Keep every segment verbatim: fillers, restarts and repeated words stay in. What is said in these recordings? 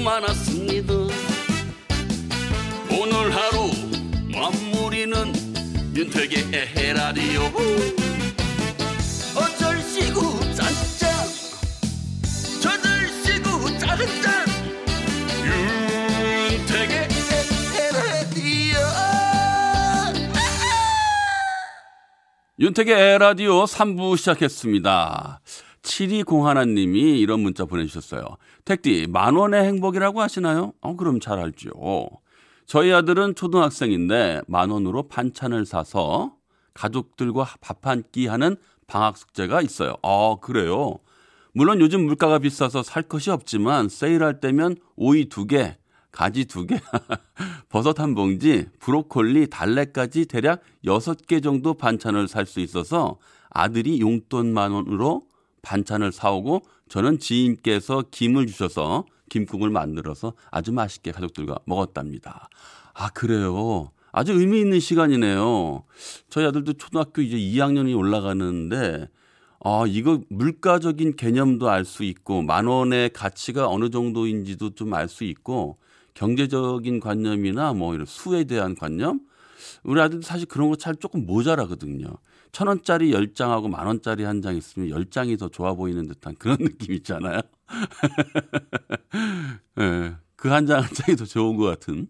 수고 많았습니다. 오늘 하루 마무리는 윤택의 에헤라디오. 어쩔 시구 짠짠 저들 시구 짠짠 윤택의 에헤라디오. 윤택의 에헤라디오 삼 부 시작했습니다. 칠이공일 님이 이런 문자 보내주셨어요. 택디, 만 원의 행복이라고 하시나요? 어, 그럼 잘 알죠. 저희 아들은 초등학생인데 만 원으로 반찬을 사서 가족들과 밥 한 끼 하는 방학 숙제가 있어요. 아, 그래요? 물론 요즘 물가가 비싸서 살 것이 없지만 세일할 때면 오이 두 개, 가지 두 개, 버섯 한 봉지, 브로콜리, 달래까지 대략 여섯 개 정도 반찬을 살 수 있어서 아들이 용돈 만 원으로 반찬을 사오고 저는 지인께서 김을 주셔서 김국을 만들어서 아주 맛있게 가족들과 먹었답니다. 아, 그래요? 아주 의미 있는 시간이네요. 저희 아들도 초등학교 이제 이 학년이 올라가는데 아, 이거 물가적인 개념도 알 수 있고 만 원의 가치가 어느 정도인지도 좀 알 수 있고 경제적인 관념이나 뭐 이런 수에 대한 관념, 우리 아들도 사실 그런 거 잘 조금 모자라거든요. 천 원짜리 열 장하고 만 원짜리 한 장 있으면 열 장이 더 좋아 보이는 듯한 그런 느낌 있잖아요. 네, 그 한 장 한 장이 더 좋은 것 같은.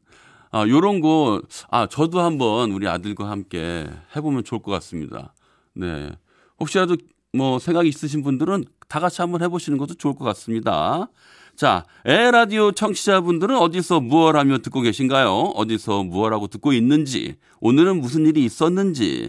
아, 요런 거, 아, 저도 한번 우리 아들과 함께 해보면 좋을 것 같습니다. 네. 혹시라도 뭐 생각이 있으신 분들은 다 같이 한번 해보시는 것도 좋을 것 같습니다. 자, 에헤라디오 청취자분들은 어디서 무얼 하며 듣고 계신가요? 어디서 무얼 하고 듣고 있는지, 오늘은 무슨 일이 있었는지,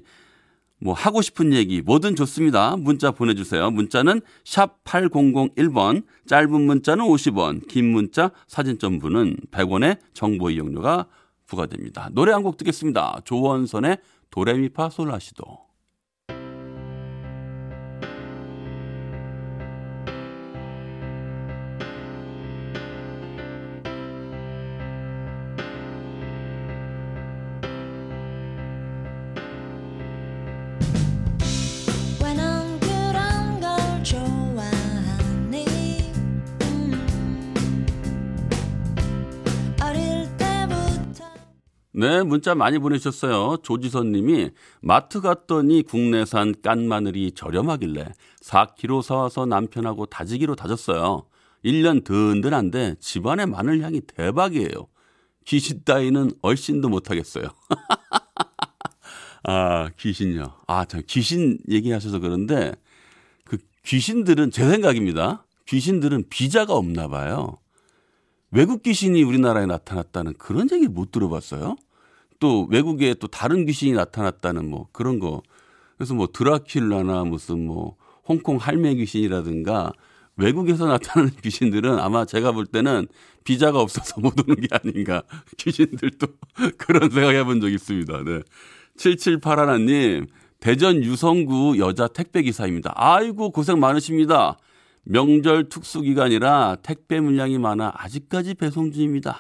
뭐 하고 싶은 얘기 뭐든 좋습니다. 문자 보내주세요. 문자는 샵 팔공공일 번, 짧은 문자는 오십 원, 긴 문자 사진 첨부는 백 원의 정보 이용료가 부과됩니다. 노래 한 곡 듣겠습니다. 조원선의 도레미파 솔라시도. 네, 문자 많이 보내주셨어요. 조지선 님이 마트 갔더니 국내산 깐마늘이 저렴하길래 사 킬로그램 사와서 남편하고 다지기로 다졌어요. 일 년 든든한데 집안의 마늘 향이 대박이에요. 귀신 따위는 얼씬도 못하겠어요. 아, 귀신요. 아, 참, 귀신 얘기하셔서 그런데 그 귀신들은, 제 생각입니다, 귀신들은 비자가 없나 봐요. 외국 귀신이 우리나라에 나타났다는 그런 얘기 못 들어봤어요. 또 외국에 또 다른 귀신이 나타났다는 뭐 그런 거. 그래서 뭐 드라큘라나 무슨 뭐 홍콩 할매 귀신이라든가 외국에서 나타나는 귀신들은 아마 제가 볼 때는 비자가 없어서 못 오는 게 아닌가. 귀신들도 그런 생각 해본 적이 있습니다. 네. 칠칠팔일 님, 대전 유성구 여자 택배기사입니다. 아이고, 고생 많으십니다. 명절 특수기간이라 택배 물량이 많아 아직까지 배송 중입니다.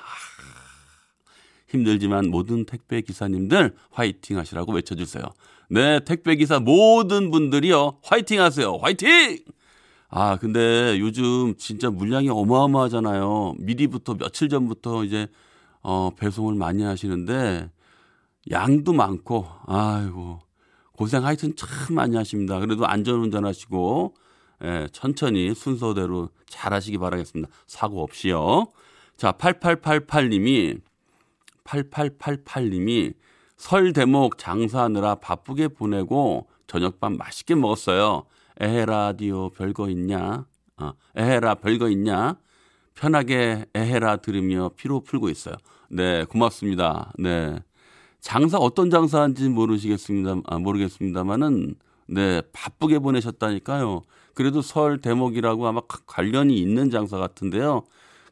힘들지만 모든 택배 기사님들 화이팅 하시라고 외쳐주세요. 네, 택배 기사 모든 분들이요, 화이팅 하세요. 화이팅! 아, 근데 요즘 진짜 물량이 어마어마하잖아요. 미리부터 며칠 전부터 이제 어, 배송을 많이 하시는데 양도 많고, 아이고, 고생 하여튼 참 많이 하십니다. 그래도 안전운전 하시고, 예, 천천히 순서대로 잘 하시기 바라겠습니다. 사고 없이요. 자, 팔팔팔팔 님이, 팔팔팔팔 님이 설 대목 장사하느라 바쁘게 보내고 저녁밥 맛있게 먹었어요. 에헤라디오 별거 있냐? 어, 에헤라 별거 있냐? 편하게 에헤라 들으며 피로 풀고 있어요. 네, 고맙습니다. 네. 장사, 어떤 장사인지 모르시겠습니다. 아, 모르겠습니다만은, 네, 바쁘게 보내셨다니까요. 그래도 설 대목이라고 아마 관련이 있는 장사 같은데요.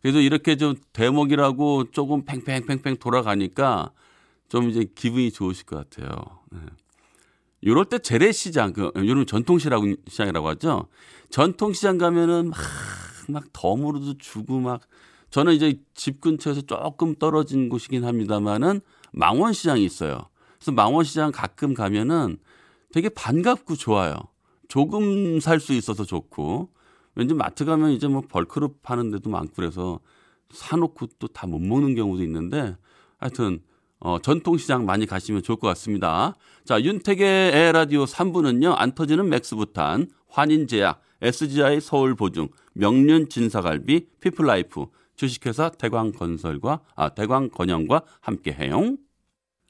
그래도 이렇게 좀 대목이라고 조금 팽팽팽팽 돌아가니까 좀 이제 기분이 좋으실 것 같아요. 네. 이럴 때 재래시장, 그, 요즘 전통시라고, 시장이라고 하죠. 전통시장 가면은 막, 막 덤으로도 주고 막, 저는 이제 집 근처에서 조금 떨어진 곳이긴 합니다만은 망원시장이 있어요. 그래서 망원시장 가끔 가면은 되게 반갑고 좋아요. 조금 살 수 있어서 좋고, 왠지 마트 가면 이제 뭐 벌크로 파는 데도 많고 그래서 사놓고 또 다 못 먹는 경우도 있는데 하여튼 어, 전통시장 많이 가시면 좋을 것 같습니다. 자, 윤택의 에헤라디오 삼 부는요. 안터지는 맥스부탄, 환인제약, 에스지아이 서울보증, 명륜진사갈비, 피플라이프, 주식회사 대광건설과 아, 대광건영과 함께해요.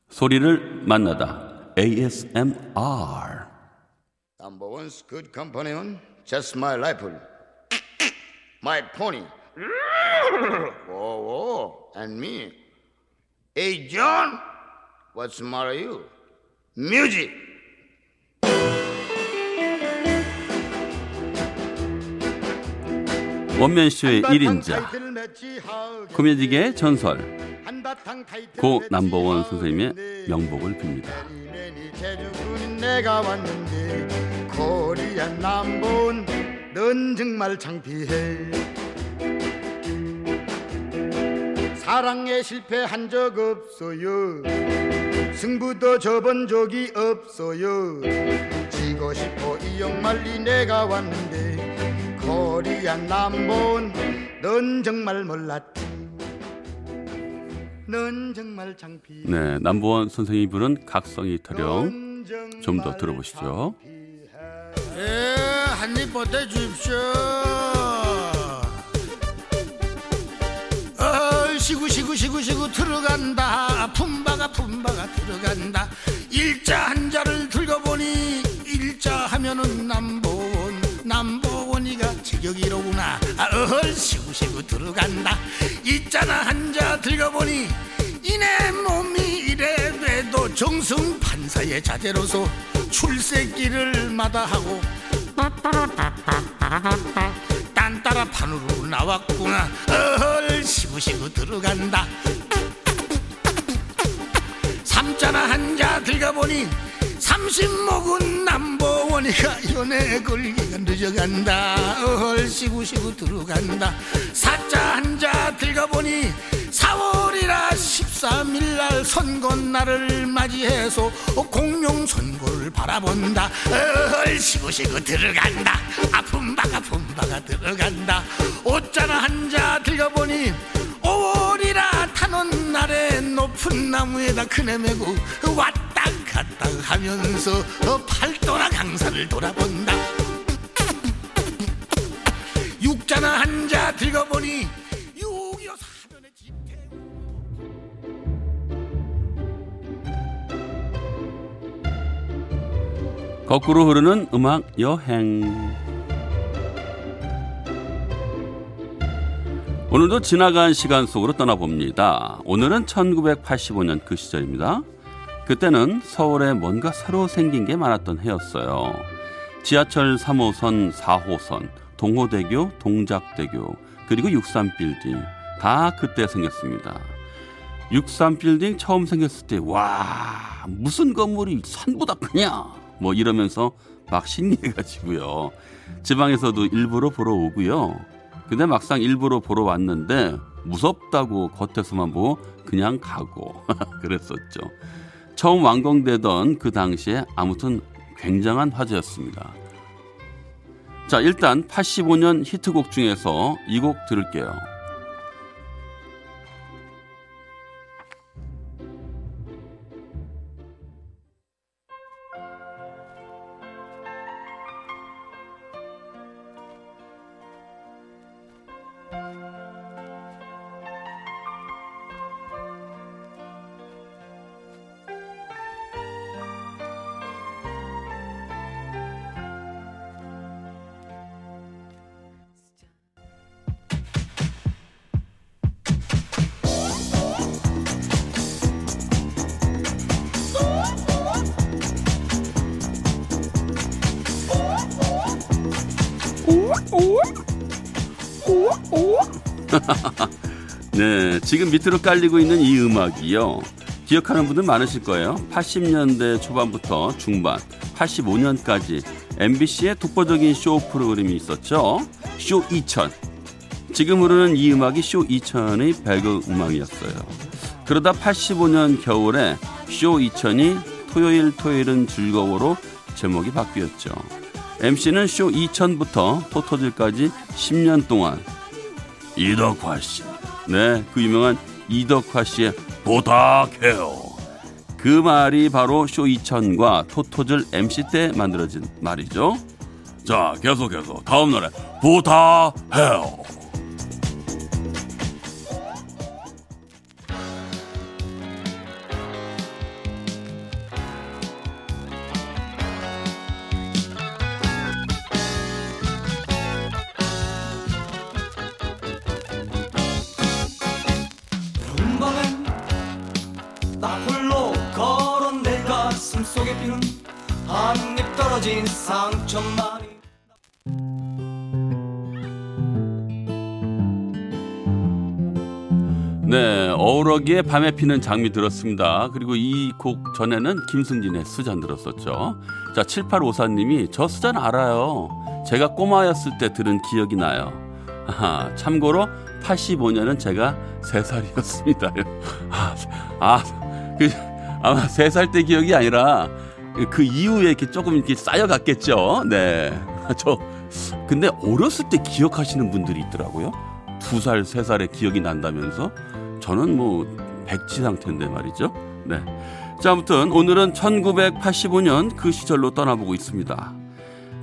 소리를 만나다 에이에스엠아르. 남보원's good companion, just my rifle, my pony, whoa, whoa, and me. Hey John, what's the matter with you? Music. 원맨쇼의 일 인자 코미디계의 전설 고 남보원 선생님의 명복을 빕니다. 내가 왔는데 코리아 남보원 넌 정말 창피해. 사랑에 실패한 적 없어요. 승부도 접은 적이 없어요. 지고 싶어 이 욕말리 내가 왔는데 코리아 남보원 넌 정말 몰랐지. 넌 정말 창피해. 네, 남보원 선생님이 부른 각성이 타령 좀 더 들어보시죠. 예, 한입 보태 주십시오. 어, 시구 시구 시구 시구 들어간다. 품바가 품바가 들어간다. 일자 한자를 들고 보니 일자 하면은 남보원 남보원이가 제격이로구나. 아, 어헐 시구시구 들어간다. 있잖아 한자 들여보니 이내 몸이 이래 돼도 정승 판사의 자제로서 출세길을 마다하고 딴따라 판으로 나왔구나. 어헐 시구시구 들어간다. 삼자나 한자 들여보니 삼십목은 남보원이가 연애 걸기가 늦어간다. 어헐 시구시구 들어간다. 사자 한자 들어보니 사월이라 십삼일날 선거날을 맞이해서 공룡 선거를 바라본다. 어헐 시구시구 들어간다. 아픈 바가 분바가 들어간다. 오자나 한자 들어보니 오월이라 탄원 날에 높은 나무에다 그네 메고 왔다 갔다 하면서 팔도나 강산을 돌아본다. 육자나 한자 들어보니 육이오 사변의 집회. 거꾸로 흐르는 음악 여행. 오늘도 지나간 시간 속으로 떠나봅니다. 오늘은 천구백팔십오년 그 시절입니다. 그때는 서울에 뭔가 새로 생긴 게 많았던 해였어요. 지하철 삼호선, 사호선, 동호대교, 동작대교, 그리고 육십삼빌딩 다 그때 생겼습니다. 육십삼빌딩 처음 생겼을 때 와, 무슨 건물이 산보다 크냐 뭐 이러면서 막 신기해가지고요. 지방에서도 일부러 보러 오고요. 근데 막상 일부러 보러 왔는데 무섭다고 겉에서만 보고 그냥 가고 그랬었죠. 처음 완공되던 그 당시에 아무튼 굉장한 화제였습니다. 자, 일단 팔십오년 히트곡 중에서 이 곡 들을게요. 네, 지금 밑으로 깔리고 있는 이 음악이요. 기억하는 분들 많으실 거예요. 팔십년대 초반부터 중반, 팔십오년까지 엠비씨의 독보적인 쇼 프로그램이 있었죠. 쇼 이천. 지금 흐르는 이 음악이 쇼 이천의 배경 음악이었어요. 그러다 팔십오년 겨울에 쇼 이천이 토요일 토요일은 즐거워로 제목이 바뀌었죠. 엠씨는 쇼 이천부터 토토질까지 십년 동안 이덕화 씨, 네, 그 유명한 이덕화 씨의 부탁해요. 그 말이 바로 쇼 이천과 토토즐 엠씨 때 만들어진 말이죠. 자, 계속해서 다음 노래 부탁해요. 네, 어우러기에 밤에 피는 장미 들었습니다. 그리고 이 곡 전에는 김승진의 수잔 들었었죠. 자, 칠팔오사님이 저 수잔 알아요. 제가 꼬마였을 때 들은 기억이 나요. 아, 참고로 팔십오년은 제가 세 살이었습니다. 아, 아, 그, 아마 세 살 때 기억이 아니라 그 이후에 이렇게 조금 이렇게 쌓여갔겠죠. 네. 저, 근데 어렸을 때 기억하시는 분들이 있더라고요. 두 살, 세 살에 기억이 난다면서. 저는 뭐, 백지 상태인데 말이죠. 네. 자, 아무튼 오늘은 천구백팔십오년 그 시절로 떠나보고 있습니다.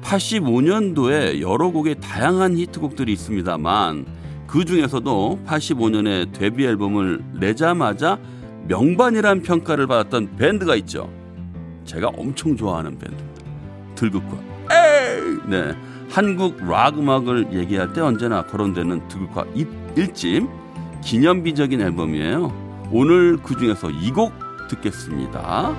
팔십오년도에 여러 곡의 다양한 히트곡들이 있습니다만, 그 중에서도 팔십오년에 데뷔 앨범을 내자마자 명반이란 평가를 받았던 밴드가 있죠. 제가 엄청 좋아하는 밴드 들국화. 에이! 네, 한국 락 음악을 얘기할 때 언제나 거론되는 들국화 일집 기념비적인 앨범이에요. 오늘 그 중에서 이 곡 듣겠습니다.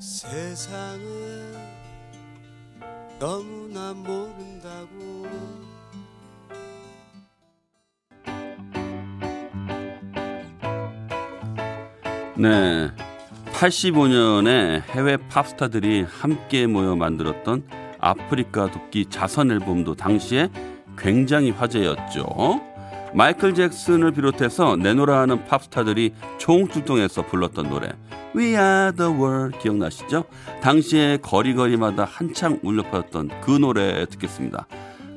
세상을 너무나 모른다고. 네, 팔십오년에 해외 팝스타들이 함께 모여 만들었던 아프리카 도끼 자선 앨범도 당시에 굉장히 화제였죠. 마이클 잭슨을 비롯해서 내노라 하는 팝스타들이 총출동해서 불렀던 노래 We are the world 기억나시죠? 당시에 거리거리마다 한창 울려퍼졌던 그 노래 듣겠습니다.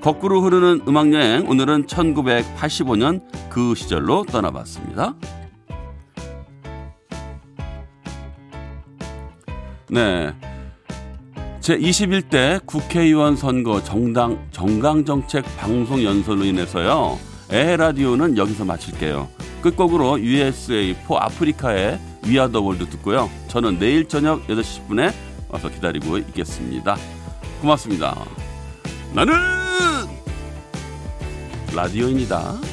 거꾸로 흐르는 음악여행, 오늘은 천구백팔십오년 그 시절로 떠나봤습니다. 네, 제이십일대 국회의원 선거 정당 정강정책 방송 연설로 인해서요, 에헤라디오는 여기서 마칠게요. 끝곡으로 유에스에이 포 아프리카의 We are the world 듣고요. 저는 내일 저녁 여덟시 십분에 와서 기다리고 있겠습니다. 고맙습니다. 나는 라디오입니다.